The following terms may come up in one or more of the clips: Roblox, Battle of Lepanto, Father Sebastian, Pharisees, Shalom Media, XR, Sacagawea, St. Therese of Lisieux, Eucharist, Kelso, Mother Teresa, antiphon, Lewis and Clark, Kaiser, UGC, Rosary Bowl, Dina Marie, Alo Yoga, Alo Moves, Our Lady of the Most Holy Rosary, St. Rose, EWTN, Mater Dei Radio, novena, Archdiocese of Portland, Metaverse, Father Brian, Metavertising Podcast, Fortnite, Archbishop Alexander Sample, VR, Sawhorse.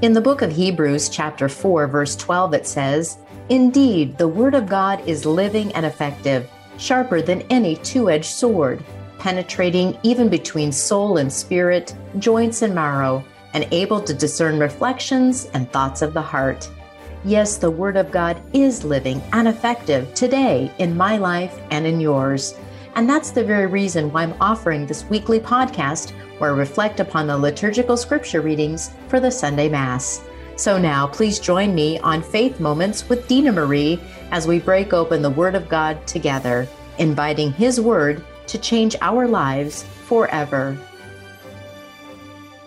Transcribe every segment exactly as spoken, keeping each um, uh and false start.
In the book of Hebrews, chapter four, verse twelve, it says, "Indeed, the word of God is living and effective, sharper than any two-edged sword, penetrating even between soul and spirit, joints and marrow, and able to discern reflections and thoughts of the heart." Yes, the Word of God is living and effective today in my life and in yours. And that's the very reason why I'm offering this weekly podcast where I reflect upon the liturgical scripture readings for the Sunday Mass. So now please join me on Faith Moments with Dina Marie as we break open the Word of God together, inviting His Word to change our lives forever.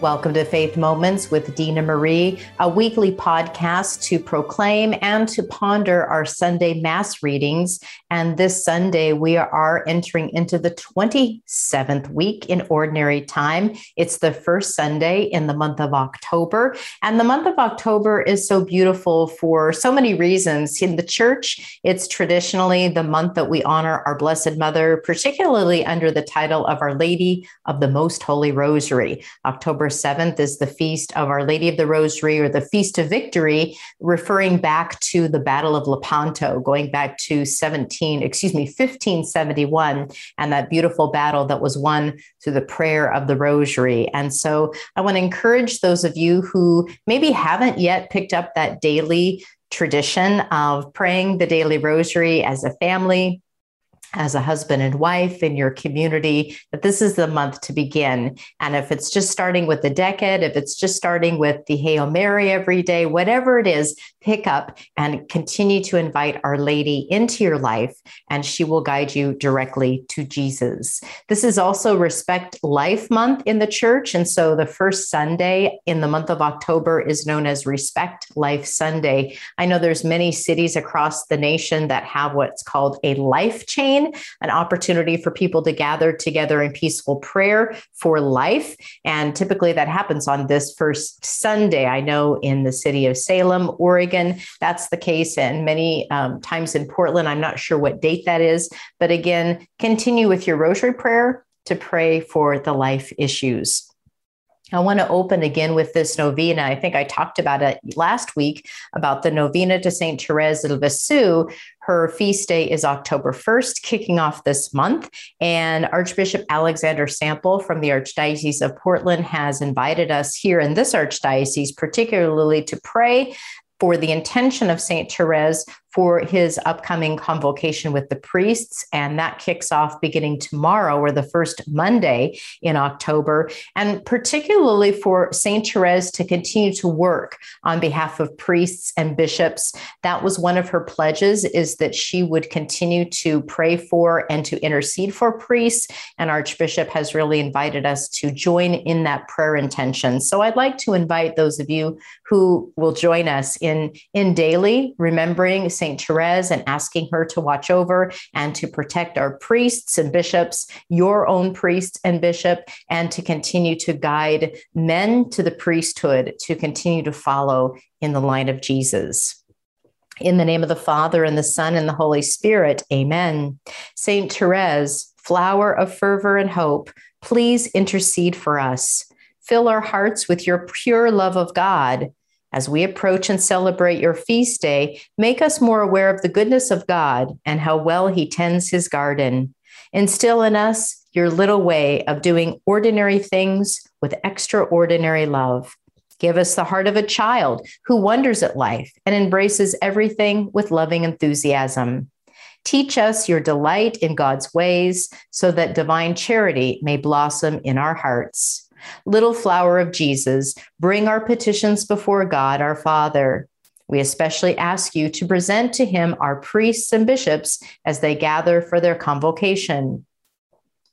Welcome to Faith Moments with Dina Marie, a weekly podcast to proclaim and to ponder our Sunday Mass readings. And this Sunday, we are entering into the twenty-seventh week in Ordinary Time. It's the first Sunday in the month of October. And the month of October is so beautiful for so many reasons. In the Church, it's traditionally the month that we honor our Blessed Mother, particularly under the title of Our Lady of the Most Holy Rosary. October seventh is the Feast of Our Lady of the Rosary, or the Feast of Victory, referring back to the Battle of Lepanto, going back to seventeen, excuse me, fifteen seventy-one, and that beautiful battle that was won through the prayer of the Rosary. And so I want to encourage those of you who maybe haven't yet picked up that daily tradition of praying the daily Rosary as a family, as a husband and wife in your community, that this is the month to begin. And if it's just starting with the Decade, if it's just starting with the Hail Mary every day, whatever it is, pick up and continue to invite Our Lady into your life, and she will guide you directly to Jesus. This is also Respect Life Month in the Church. And so the first Sunday in the month of October is known as Respect Life Sunday. I know there's many cities across the nation that have what's called a life chain, an opportunity for people to gather together in peaceful prayer for life. And typically that happens on this first Sunday. I know in the city of Salem, Oregon, that's the case. And many um, times in Portland, I'm not sure what date that is. But again, continue with your rosary prayer to pray for the life issues. I want to open again with this novena. I think I talked about it last week, about the novena to Saint Therese of Lisieux. Her feast day is October first, kicking off this month. And Archbishop Alexander Sample from the Archdiocese of Portland has invited us here in this archdiocese, particularly to pray for the intention of Saint Therese for his upcoming convocation with the priests. And that kicks off beginning tomorrow, or the first Monday in October, and particularly for Saint Therese to continue to work on behalf of priests and bishops. That was one of her pledges, is that she would continue to pray for and to intercede for priests. And Archbishop has really invited us to join in that prayer intention. So I'd like to invite those of you who will join us in, in daily remembering Saint Therese and asking her to watch over and to protect our priests and bishops, your own priest and bishop, and to continue to guide men to the priesthood, to continue to follow in the line of Jesus. In the name of the Father, and the Son, and the Holy Spirit, amen. Saint Therese, flower of fervor and hope, please intercede for us. Fill our hearts with your pure love of God. As we approach and celebrate your feast day, make us more aware of the goodness of God and how well he tends his garden. Instill in us your little way of doing ordinary things with extraordinary love. Give us the heart of a child who wonders at life and embraces everything with loving enthusiasm. Teach us your delight in God's ways so that divine charity may blossom in our hearts. Little flower of Jesus, bring our petitions before God, our Father. We especially ask you to present to him our priests and bishops as they gather for their convocation.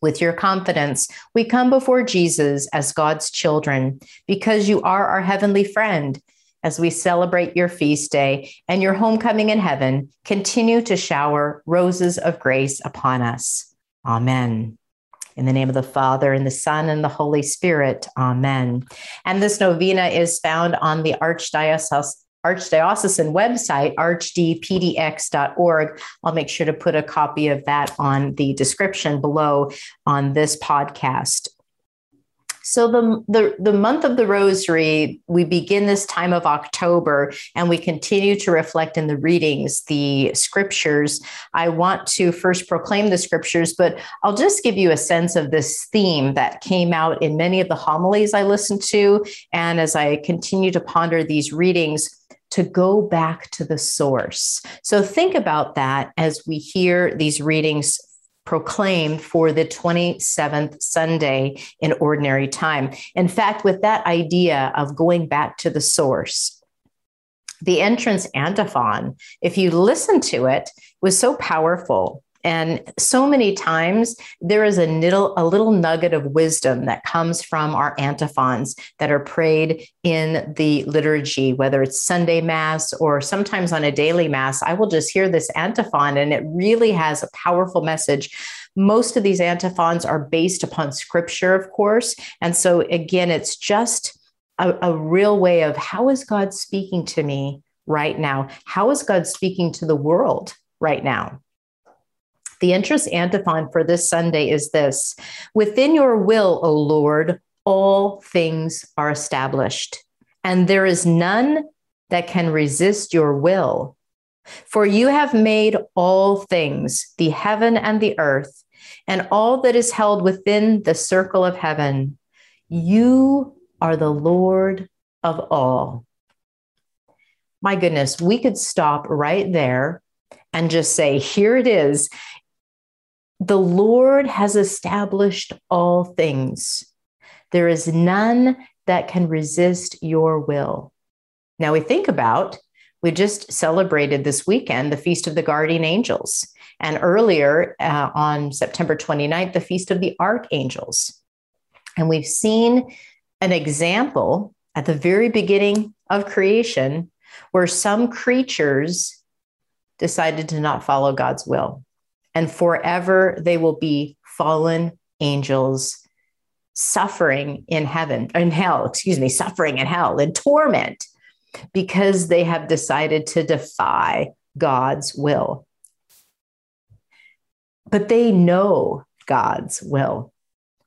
With your confidence, we come before Jesus as God's children, because you are our heavenly friend. As we celebrate your feast day and your homecoming in heaven, continue to shower roses of grace upon us. Amen. In the name of the Father, and the Son, and the Holy Spirit. Amen. And this novena is found on the Archdiocese, Archdiocesan website, arch d p d x dot org. I'll make sure to put a copy of that on the description below on this podcast. So the, the, the month of the Rosary, we begin this time of October, and we continue to reflect in the readings, the scriptures. I want to first proclaim the scriptures, but I'll just give you a sense of this theme that came out in many of the homilies I listened to. And as I continue to ponder these readings, to go back to the source. So think about that as we hear these readings proclaimed for the twenty-seventh Sunday in Ordinary Time. In fact, with that idea of going back to the source, the entrance antiphon, if you listen to it, was so powerful. And so many times there is a little, a little nugget of wisdom that comes from our antiphons that are prayed in the liturgy, whether it's Sunday Mass or sometimes on a daily Mass. I will just hear this antiphon and it really has a powerful message. Most of these antiphons are based upon scripture, of course. And so again, it's just a, a real way of how is God speaking to me right now? How is God speaking to the world right now? The entrance antiphon for this Sunday is this: within your will, O Lord, all things are established, and there is none that can resist your will. For you have made all things, the heaven and the earth, and all that is held within the circle of heaven. You are the Lord of all. My goodness, we could stop right there and just say, here it is. The Lord has established all things. There is none that can resist your will. Now we think about, we just celebrated this weekend, the Feast of the Guardian Angels. And earlier uh, on September twenty-ninth, the Feast of the Archangels. And we've seen an example at the very beginning of creation where some creatures decided to not follow God's will. And forever they will be fallen angels suffering in heaven, in hell, excuse me, suffering in hell, in torment, because they have decided to defy God's will. But they know God's will,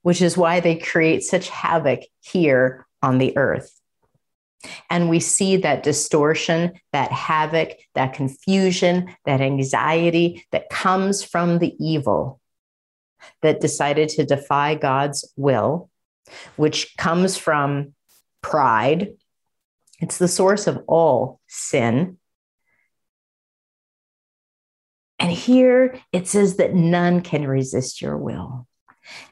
which is why they create such havoc here on the earth. And we see that distortion, that havoc, that confusion, that anxiety that comes from the evil that decided to defy God's will, which comes from pride. It's the source of all sin. And here it says that none can resist your will.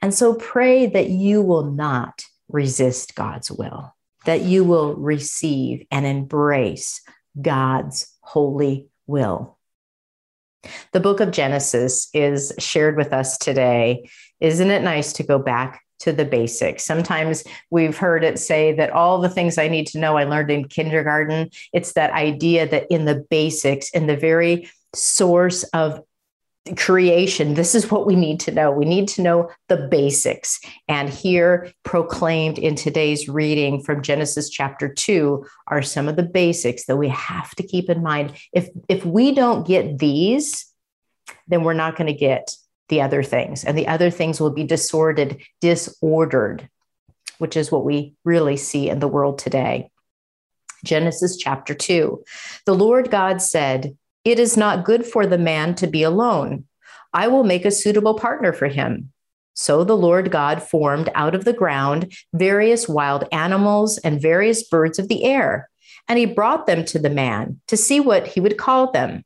And so pray that you will not resist God's will, that you will receive and embrace God's holy will. The book of Genesis is shared with us today. Isn't it nice to go back to the basics? Sometimes we've heard it say that all the things I need to know I learned in kindergarten. It's that idea that in the basics, in the very source of creation, this is what we need to know. We need to know the basics. And here proclaimed in today's reading from Genesis chapter two are some of the basics that we have to keep in mind. If, if we don't get these, then we're not going to get the other things. And the other things will be disordered, disordered, which is what we really see in the world today. Genesis chapter two, the Lord God said, "It is not good for the man to be alone. I will make a suitable partner for him." So the Lord God formed out of the ground various wild animals and various birds of the air, and he brought them to the man to see what he would call them.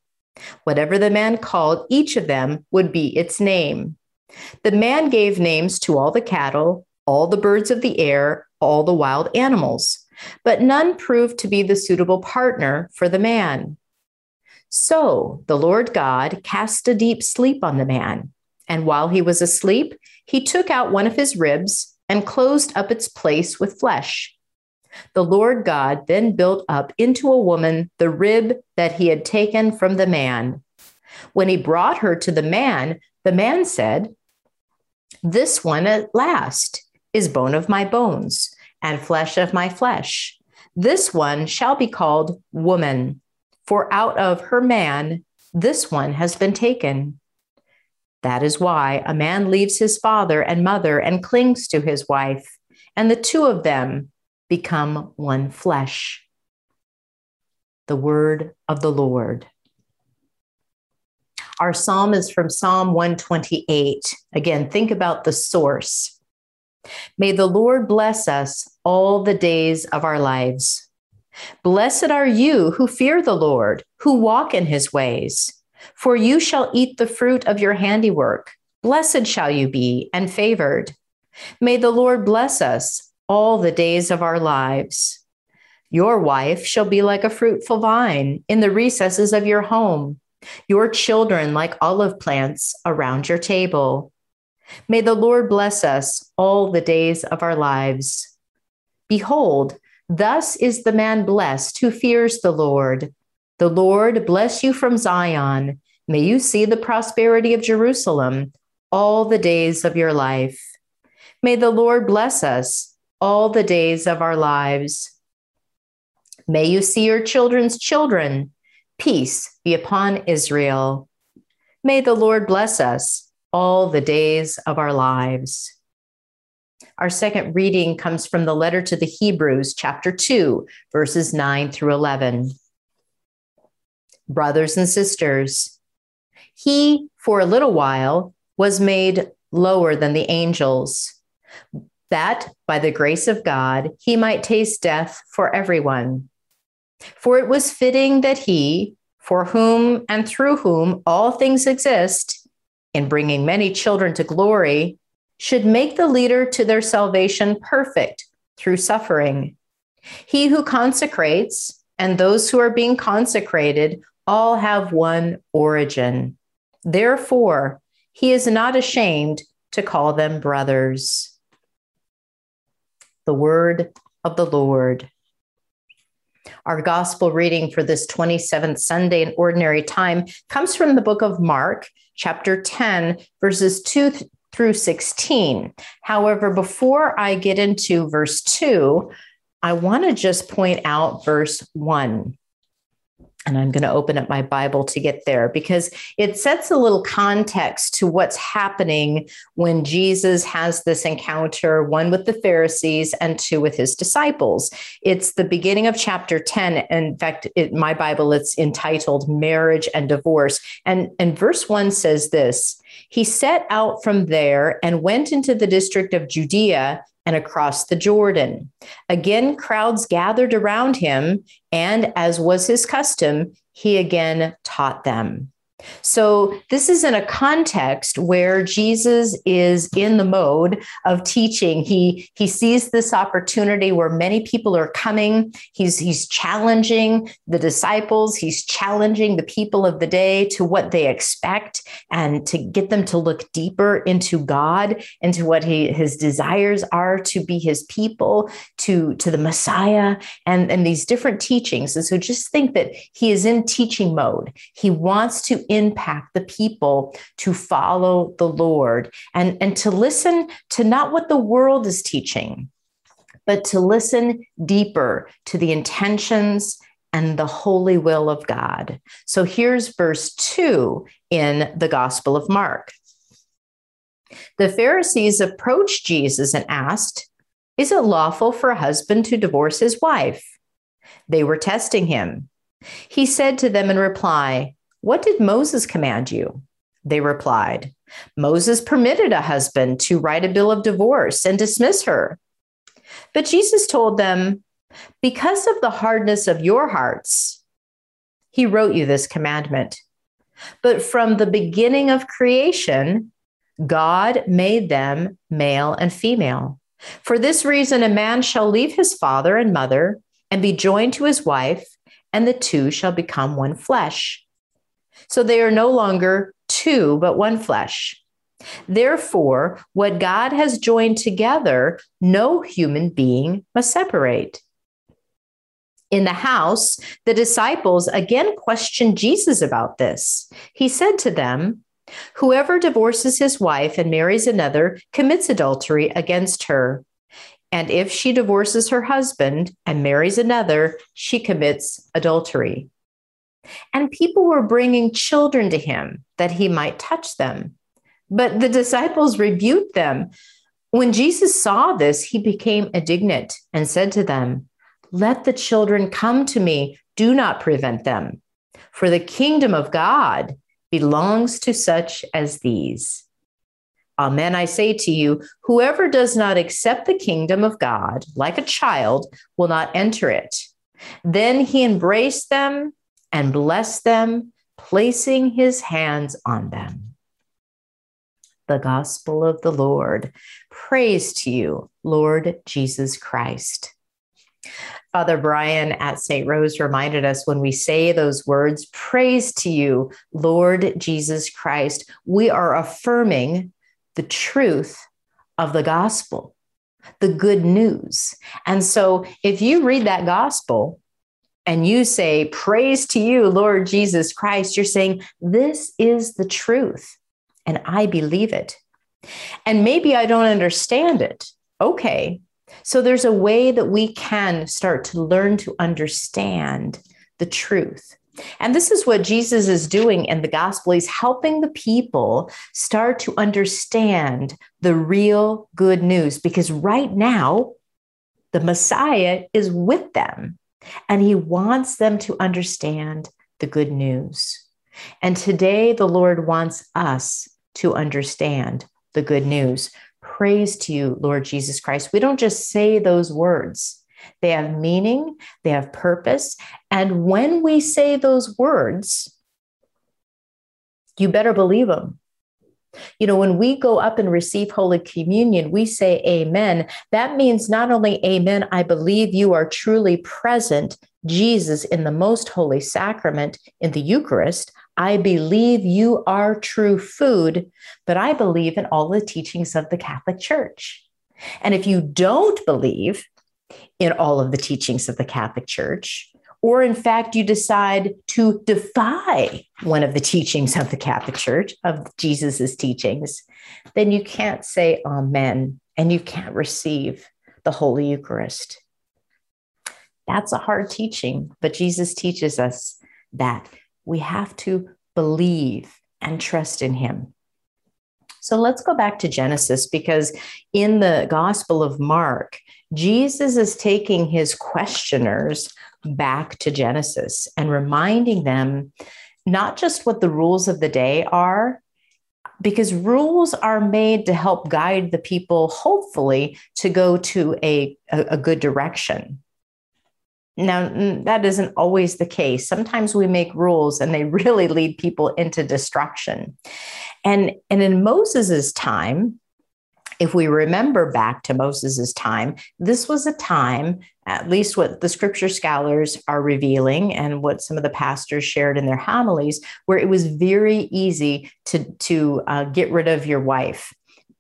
Whatever the man called each of them would be its name. The man gave names to all the cattle, all the birds of the air, all the wild animals, but none proved to be the suitable partner for the man. So the Lord God cast a deep sleep on the man, and while he was asleep, he took out one of his ribs and closed up its place with flesh. The Lord God then built up into a woman the rib that he had taken from the man. When he brought her to the man, the man said, "This one at last is bone of my bones and flesh of my flesh. This one shall be called woman, for out of her man, this one has been taken." That is why a man leaves his father and mother and clings to his wife, and the two of them become one flesh. The word of the Lord. Our psalm is from Psalm one twenty-eight. Again, think about the source. May the Lord bless us all the days of our lives. Blessed are you who fear the Lord, who walk in his ways. For you shall eat the fruit of your handiwork. Blessed shall you be and favored. May the Lord bless us all the days of our lives. Your wife shall be like a fruitful vine in the recesses of your home. Your children like olive plants around your table. May the Lord bless us all the days of our lives. Behold, thus is the man blessed who fears the Lord. The Lord bless you from Zion. May you see the prosperity of Jerusalem all the days of your life. May the Lord bless us all the days of our lives. May you see your children's children. Peace be upon Israel. May the Lord bless us all the days of our lives. Our second reading comes from the letter to the Hebrews, chapter two, verses nine through eleven. Brothers and sisters, he, for a little while, was made lower than the angels, that by the grace of God, he might taste death for everyone. For it was fitting that he, for whom and through whom all things exist, in bringing many children to glory, should make the leader to their salvation perfect through suffering. He who consecrates and those who are being consecrated all have one origin. Therefore, he is not ashamed to call them brothers. The word of the Lord. Our gospel reading for this twenty-seventh Sunday in Ordinary Time comes from the book of Mark, chapter ten, verses two through sixteen. However, before I get into verse two, I want to just point out verse one. And I'm going to open up my Bible to get there because it sets a little context to what's happening when Jesus has this encounter, one with the Pharisees and two with his disciples. It's the beginning of chapter ten. And in fact, in my Bible, it's entitled Marriage and Divorce. And, and verse one says this, he set out from there and went into the district of Judea and across the Jordan. Again, crowds gathered around him, and as was his custom, he again taught them. So this is in a context where Jesus is in the mode of teaching. He, he sees this opportunity where many people are coming. He's, he's challenging the disciples. He's challenging the people of the day to what they expect and to get them to look deeper into God, into what he, his desires are to be his people, to, to the Messiah, and, and these different teachings. And so just think that he is in teaching mode. He wants to impact the people to follow the Lord and, and to listen to not what the world is teaching, but to listen deeper to the intentions and the holy will of God. So here's verse two in the Gospel of Mark. The Pharisees approached Jesus and asked, "Is it lawful for a husband to divorce his wife?" They were testing him. He said to them in reply, "What did Moses command you?" They replied, "Moses permitted a husband to write a bill of divorce and dismiss her." But Jesus told them, "Because of the hardness of your hearts, he wrote you this commandment. But from the beginning of creation, God made them male and female. For this reason, a man shall leave his father and mother and be joined to his wife, and the two shall become one flesh. So they are no longer two, but one flesh. Therefore, what God has joined together, no human being must separate." In the house, the disciples again questioned Jesus about this. He said to them, "Whoever divorces his wife and marries another commits adultery against her. And if she divorces her husband and marries another, she commits adultery." And people were bringing children to him that he might touch them. But the disciples rebuked them. When Jesus saw this, he became indignant and said to them, "Let the children come to me. Do not prevent them, for the kingdom of God belongs to such as these. Amen, I say to you, whoever does not accept the kingdom of God like a child will not enter it." Then he embraced them and blessed them, placing his hands on them. The gospel of the Lord. Praise to you, Lord Jesus Christ. Father Brian at Saint Rose reminded us when we say those words, praise to you, Lord Jesus Christ, we are affirming the truth of the gospel, the good news. And so if you read that gospel and you say, praise to you, Lord Jesus Christ, you're saying, this is the truth and I believe it. And maybe I don't understand it. Okay. So there's a way that we can start to learn to understand the truth. And this is what Jesus is doing in the gospel. He's helping the people start to understand the real good news, because right now the Messiah is with them and he wants them to understand the good news. And today the Lord wants us to understand the good news. Praise to you, Lord Jesus Christ. We don't just say those words. They have meaning, they have purpose. And when we say those words, you better believe them. You know, when we go up and receive Holy Communion, we say amen. That means not only amen, I believe you are truly present, Jesus, in the most holy sacrament, in the Eucharist. I believe you are true food, but I believe in all the teachings of the Catholic Church. And if you don't believe in all of the teachings of the Catholic Church, or in fact, you decide to defy one of the teachings of the Catholic Church, of Jesus's teachings, then you can't say amen, and you can't receive the Holy Eucharist. That's a hard teaching, but Jesus teaches us that we have to believe and trust in him. So let's go back to Genesis, because in the Gospel of Mark, Jesus is taking his questioners back to Genesis and reminding them not just what the rules of the day are, because rules are made to help guide the people, hopefully, to go to a, a, a good direction. Now, that isn't always the case. Sometimes we make rules and they really lead people into destruction. And, and in Moses's time, if we remember back to Moses's time, this was a time, at least what the scripture scholars are revealing and what some of the pastors shared in their homilies, where it was very easy to, to uh, get rid of your wife.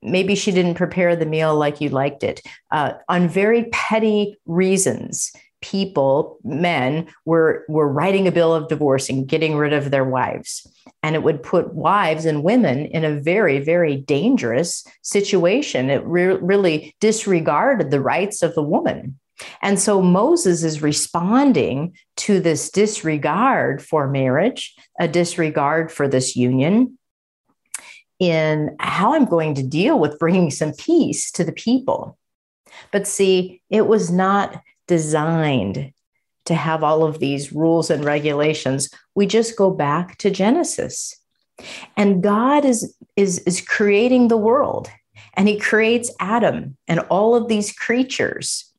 Maybe she didn't prepare the meal like you liked it, uh, on very petty reasons. People, men, were, were writing a bill of divorce and getting rid of their wives. And it would put wives and women in a very, very dangerous situation. It re- really disregarded the rights of the woman. And so Moses is responding to this disregard for marriage, a disregard for this union, in how I'm going to deal with bringing some peace to the people. But see, it was not designed to have all of these rules and regulations. We just go back to Genesis. And God is, is, is creating the world, and he creates Adam and all of these creatures.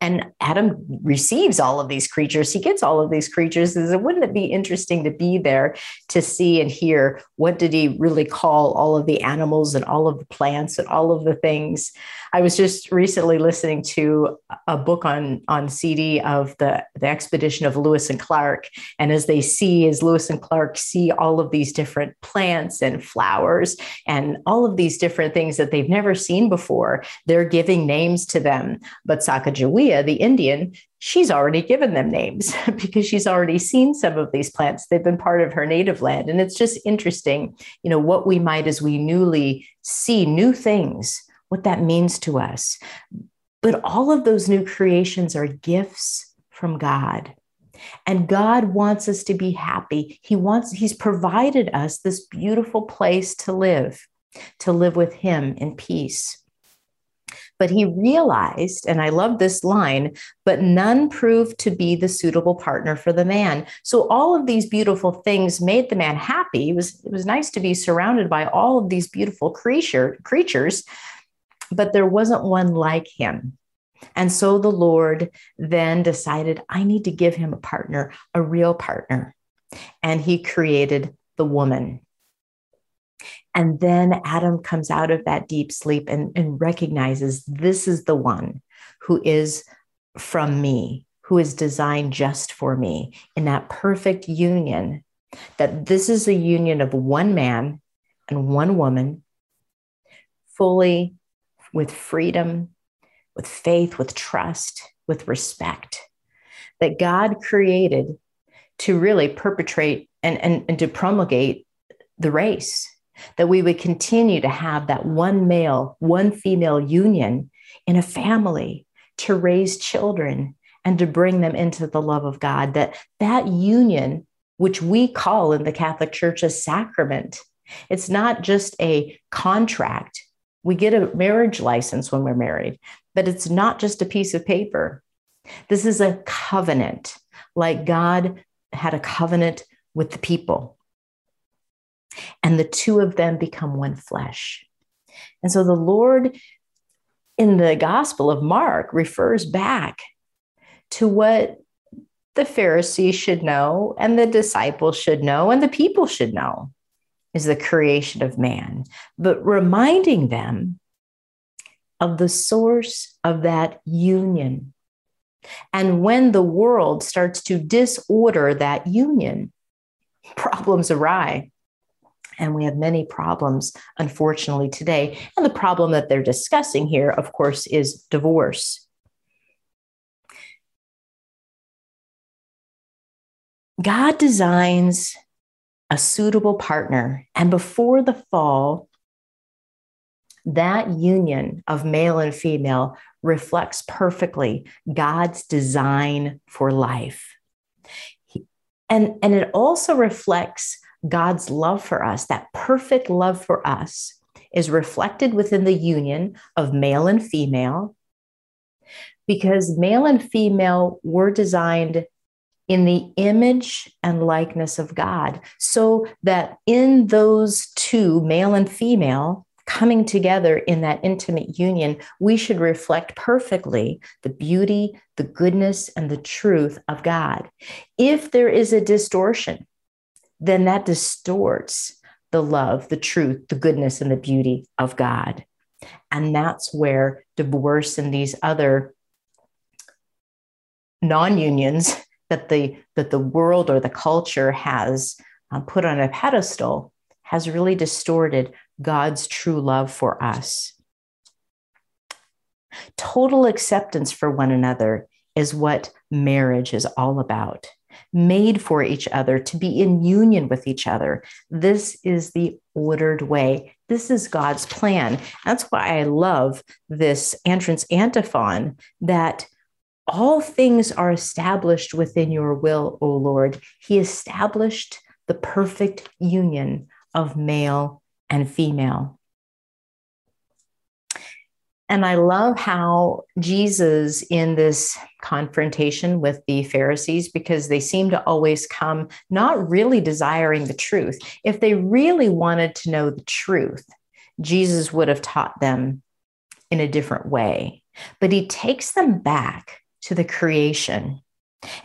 And Adam receives all of these creatures. He gets all of these creatures. So wouldn't it be interesting to be there to see and hear, what did he really call all of the animals and all of the plants and all of the things? I was just recently listening to a book on, on C D of the, the expedition of Lewis and Clark. And as they see, as Lewis and Clark see all of these different plants and flowers and all of these different things that they've never seen before, they're giving names to them. But Sacagawea, the Indian, she's already given them names because she's already seen some of these plants. They've been part of her native land. And it's just interesting, you know, what we might, as we newly see new things, what that means to us. But all of those new creations are gifts from God. And God wants us to be happy. He wants, he's provided us this beautiful place to live. to live with him in peace. But he realized, and I love this line, but none proved to be the suitable partner for the man. So all of these beautiful things made the man happy. It was, it was nice to be surrounded by all of these beautiful creature, creatures, but there wasn't one like him. And so the Lord then decided, I need to give him a partner, a real partner. And he created the woman. And then Adam comes out of that deep sleep and, and recognizes this is the one who is from me, who is designed just for me in that perfect union, that this is a union of one man and one woman, fully with freedom, with faith, with trust, with respect, that God created to really perpetrate and, and, and to promulgate the race, that we would continue to have that one male, one female union in a family to raise children and to bring them into the love of God, that that union, which we call in the Catholic Church a sacrament, it's not just a contract. We get a marriage license when we're married, but it's not just a piece of paper. This is a covenant, like God had a covenant with the people. And the two of them become one flesh. And so the Lord in the Gospel of Mark refers back to what the Pharisees should know and the disciples should know and the people should know is the creation of man, but reminding them of the source of that union. And when the world starts to disorder that union, problems arise. And we have many problems, unfortunately, today. And the problem that they're discussing here, of course, is divorce. God designs a suitable partner. And before the fall, that union of male and female reflects perfectly God's design for life. And, and it also reflects God's love for us, that perfect love for us, is reflected within the union of male and female, because male and female were designed in the image and likeness of God, so that in those two, male and female, coming together in that intimate union, we should reflect perfectly the beauty, the goodness, and the truth of God. If there is a distortion, then that distorts the love, the truth, the goodness, and the beauty of God. And that's where divorce and these other non-unions that the, that the world or the culture has uh, put on a pedestal has really distorted God's true love for us. Total acceptance for one another is what marriage is all about. Made for each other, to be in union with each other. This is the ordered way. This is God's plan. That's why I love this entrance antiphon, that all things are established within your will, O Lord. He established the perfect union of male and female. And I love how Jesus in this confrontation with the Pharisees, because they seem to always come not really desiring the truth. If they really wanted to know the truth, Jesus would have taught them in a different way. But he takes them back to the creation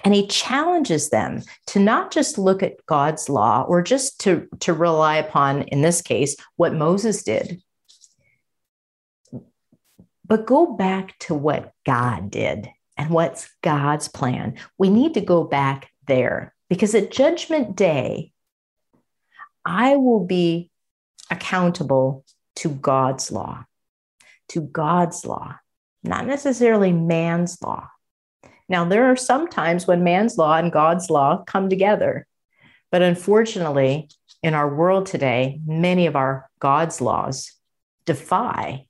and he challenges them to not just look at God's law or just to, to rely upon, in this case, what Moses did, but go back to what God did and what's God's plan. We need to go back there, because at Judgment Day, I will be accountable to God's law, to God's law, not necessarily man's law. Now, there are some times when man's law and God's law come together, but unfortunately, in our world today, many of our God's laws defy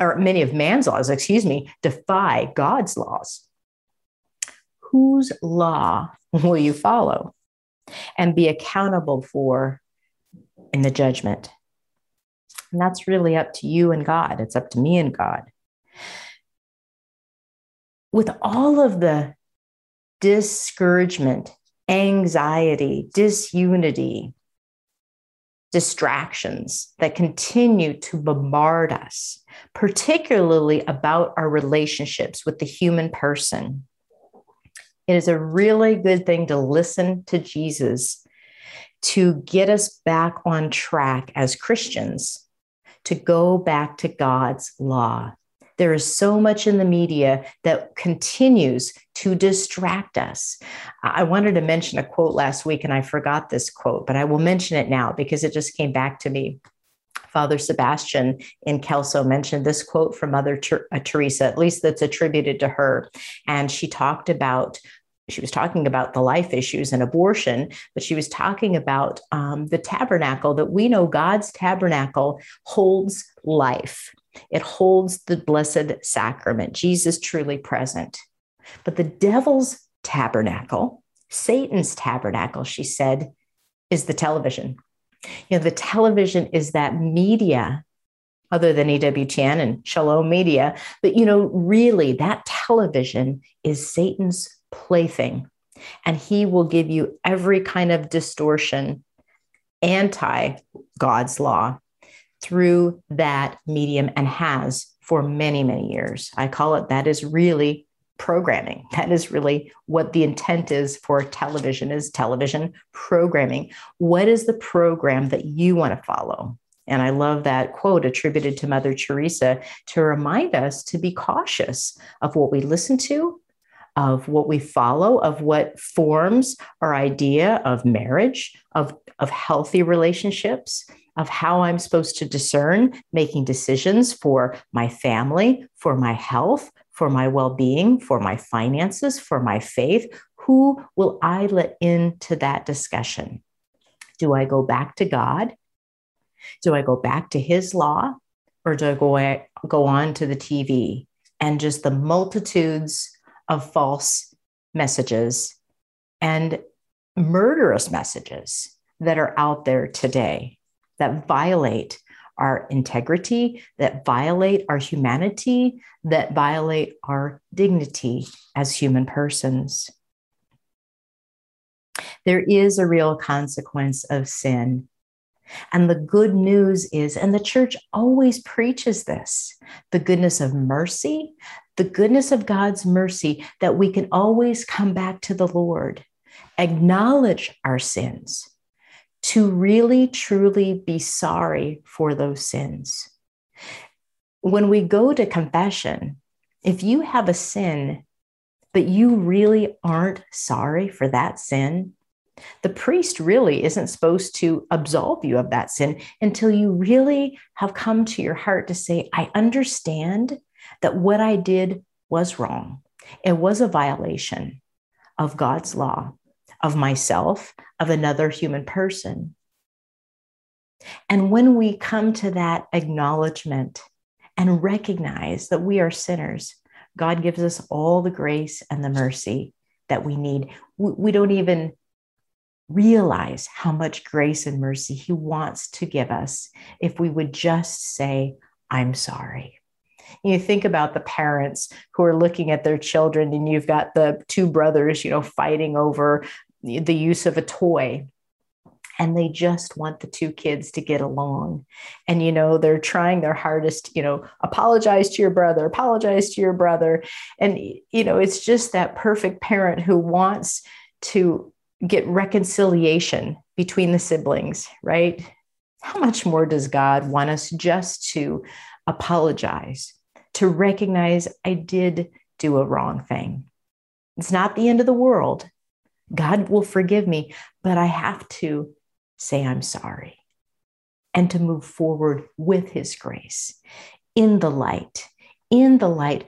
or many of man's laws, excuse me, defy God's laws. Whose law will you follow and be accountable for in the judgment? And that's really up to you and God. It's up to me and God. With all of the discouragement, anxiety, disunity, distractions that continue to bombard us, particularly about our relationships with the human person, it is a really good thing to listen to Jesus to get us back on track as Christians, to go back to God's law. There is so much in the media that continues to distract us. I wanted to mention a quote last week, and I forgot this quote, but I will mention it now because it just came back to me. Father Sebastian in Kelso mentioned this quote from Mother Ter- uh, Teresa, at least that's attributed to her. And she talked about, she was talking about the life issues and abortion, but she was talking about um, the tabernacle that we know God's tabernacle holds life. It holds the blessed sacrament, Jesus truly present. But the devil's tabernacle, Satan's tabernacle, she said, is the television. You know, the television is that media, other than E W T N and Shalom Media, but, you know, really that television is Satan's plaything. And he will give you every kind of distortion anti God's law through that medium, and has for many, many years. I call it, that is really programming. That is really what the intent is for television, is television programming. What is the program that you want to follow? And I love that quote attributed to Mother Teresa to remind us to be cautious of what we listen to, of what we follow, of what forms our idea of marriage, of, of healthy relationships, of how I'm supposed to discern making decisions for my family, for my health, for my well-being, for my finances, for my faith. Who will I let into that discussion? Do I go back to God? Do I go back to his law? Or do I go, go on to the T V and just the multitudes of false messages and murderous messages that are out there today, that violate our integrity, that violate our humanity, that violate our dignity as human persons? There is a real consequence of sin. And the good news is, and the church always preaches this, the goodness of mercy, the goodness of God's mercy, that we can always come back to the Lord, acknowledge our sins, to really, truly be sorry for those sins. When we go to confession, if you have a sin, but you really aren't sorry for that sin, the priest really isn't supposed to absolve you of that sin until you really have come to your heart to say, I understand that what I did was wrong. It was a violation of God's law, of myself, of another human person. And when we come to that acknowledgement and recognize that we are sinners, God gives us all the grace and the mercy that we need. We don't even realize how much grace and mercy he wants to give us if we would just say, I'm sorry. You think about the parents who are looking at their children, and you've got the two brothers, you know, fighting over the use of a toy, and they just want the two kids to get along. And, you know, they're trying their hardest, you know, apologize to your brother, apologize to your brother. And, you know, it's just that perfect parent who wants to get reconciliation between the siblings, right? How much more does God want us just to apologize, to recognize I did do a wrong thing? It's not the end of the world. God will forgive me, but I have to say I'm sorry and to move forward with his grace in the light, in the light.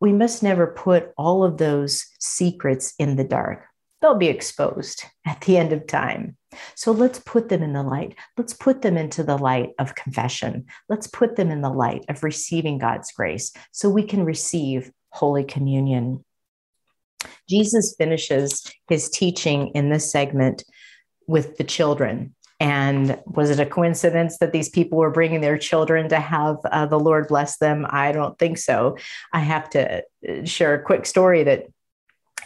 We must never put all of those secrets in the dark. They'll be exposed at the end of time. So let's put them in the light. Let's put them into the light of confession. Let's put them in the light of receiving God's grace so we can receive Holy Communion. Jesus finishes his teaching in this segment with the children. And was it a coincidence that these people were bringing their children to have uh, the Lord bless them? I don't think so. I have to share a quick story that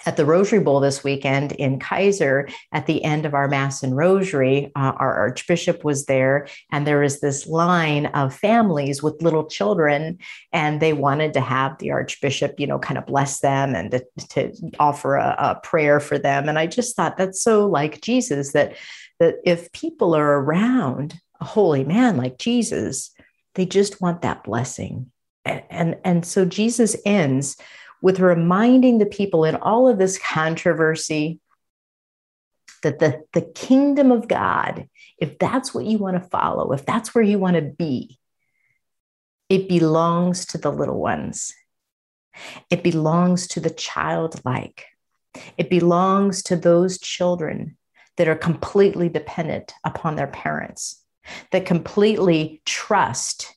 at the Rosary Bowl this weekend in Kaiser, at the end of our Mass and Rosary, uh, our Archbishop was there, and there was this line of families with little children, and they wanted to have the Archbishop, you know, kind of bless them and to, to offer a, a prayer for them. And I just thought that's so like Jesus, that, that if people are around a holy man like Jesus, they just want that blessing. And, and, and so Jesus ends with reminding the people in all of this controversy that the, the kingdom of God, if that's what you want to follow, if that's where you want to be, it belongs to the little ones. It belongs to the childlike. It belongs to those children that are completely dependent upon their parents, that completely trust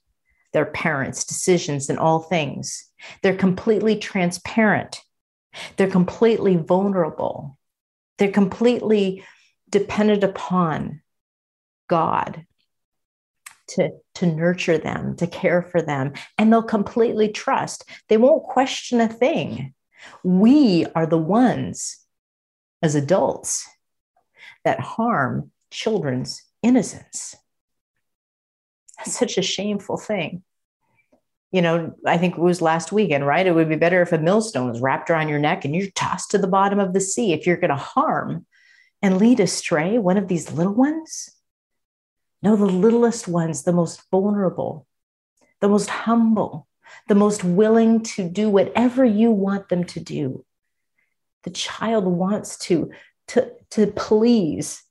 their parents' decisions in all things. They're completely transparent. They're completely vulnerable. They're completely dependent upon God to, to nurture them, to care for them. And they'll completely trust. They won't question a thing. We are the ones as adults that harm children's innocence. That's such a shameful thing. You know, I think it was last weekend, right? It would be better if a millstone was wrapped around your neck and you're tossed to the bottom of the sea if you're going to harm and lead astray one of these little ones. No, the littlest ones, the most vulnerable, the most humble, the most willing to do whatever you want them to do. The child wants to, to, to please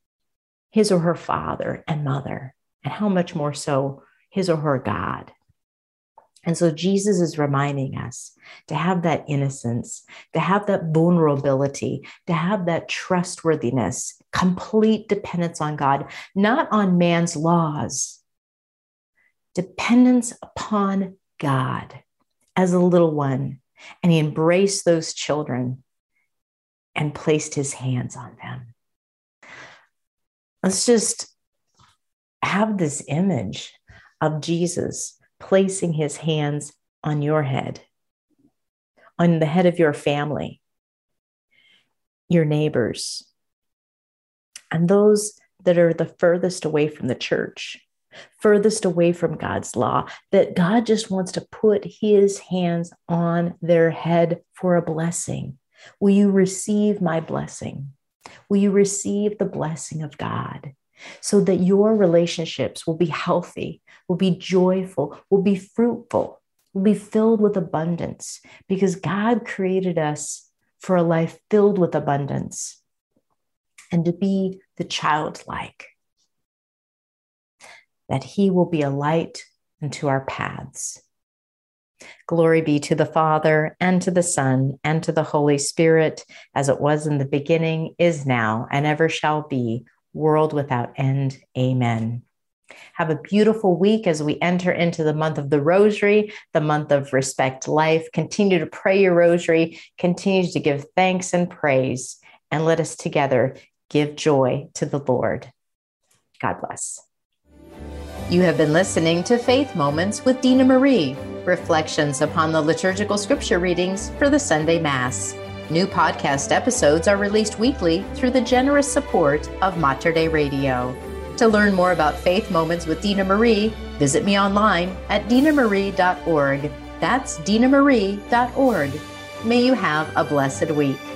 his or her father and mother, and how much more so his or her God. And so Jesus is reminding us to have that innocence, to have that vulnerability, to have that trustworthiness, complete dependence on God, not on man's laws, dependence upon God as a little one. And he embraced those children and placed his hands on them. Let's just have this image of Jesus placing his hands on your head, on the head of your family, your neighbors, and those that are the furthest away from the church, furthest away from God's law, that God just wants to put his hands on their head for a blessing. Will you receive my blessing? Will you receive the blessing of God? So that your relationships will be healthy, will be joyful, will be fruitful, will be filled with abundance, because God created us for a life filled with abundance and to be the childlike, that he will be a light unto our paths. Glory be to the Father, and to the Son, and to the Holy Spirit, as it was in the beginning, is now, and ever shall be, world without end. Amen. Have a beautiful week as we enter into the month of the Rosary, the month of Respect Life. Continue to pray your Rosary, continue to give thanks and praise, and let us together give joy to the Lord. God bless. You have been listening to Faith Moments with Dina Marie, reflections upon the liturgical scripture readings for the Sunday Mass. New podcast episodes are released weekly through the generous support of Mater Dei Radio. To learn more about Faith Moments with Dina Marie, visit me online at dina marie dot org. That's dina marie dot org. May you have a blessed week.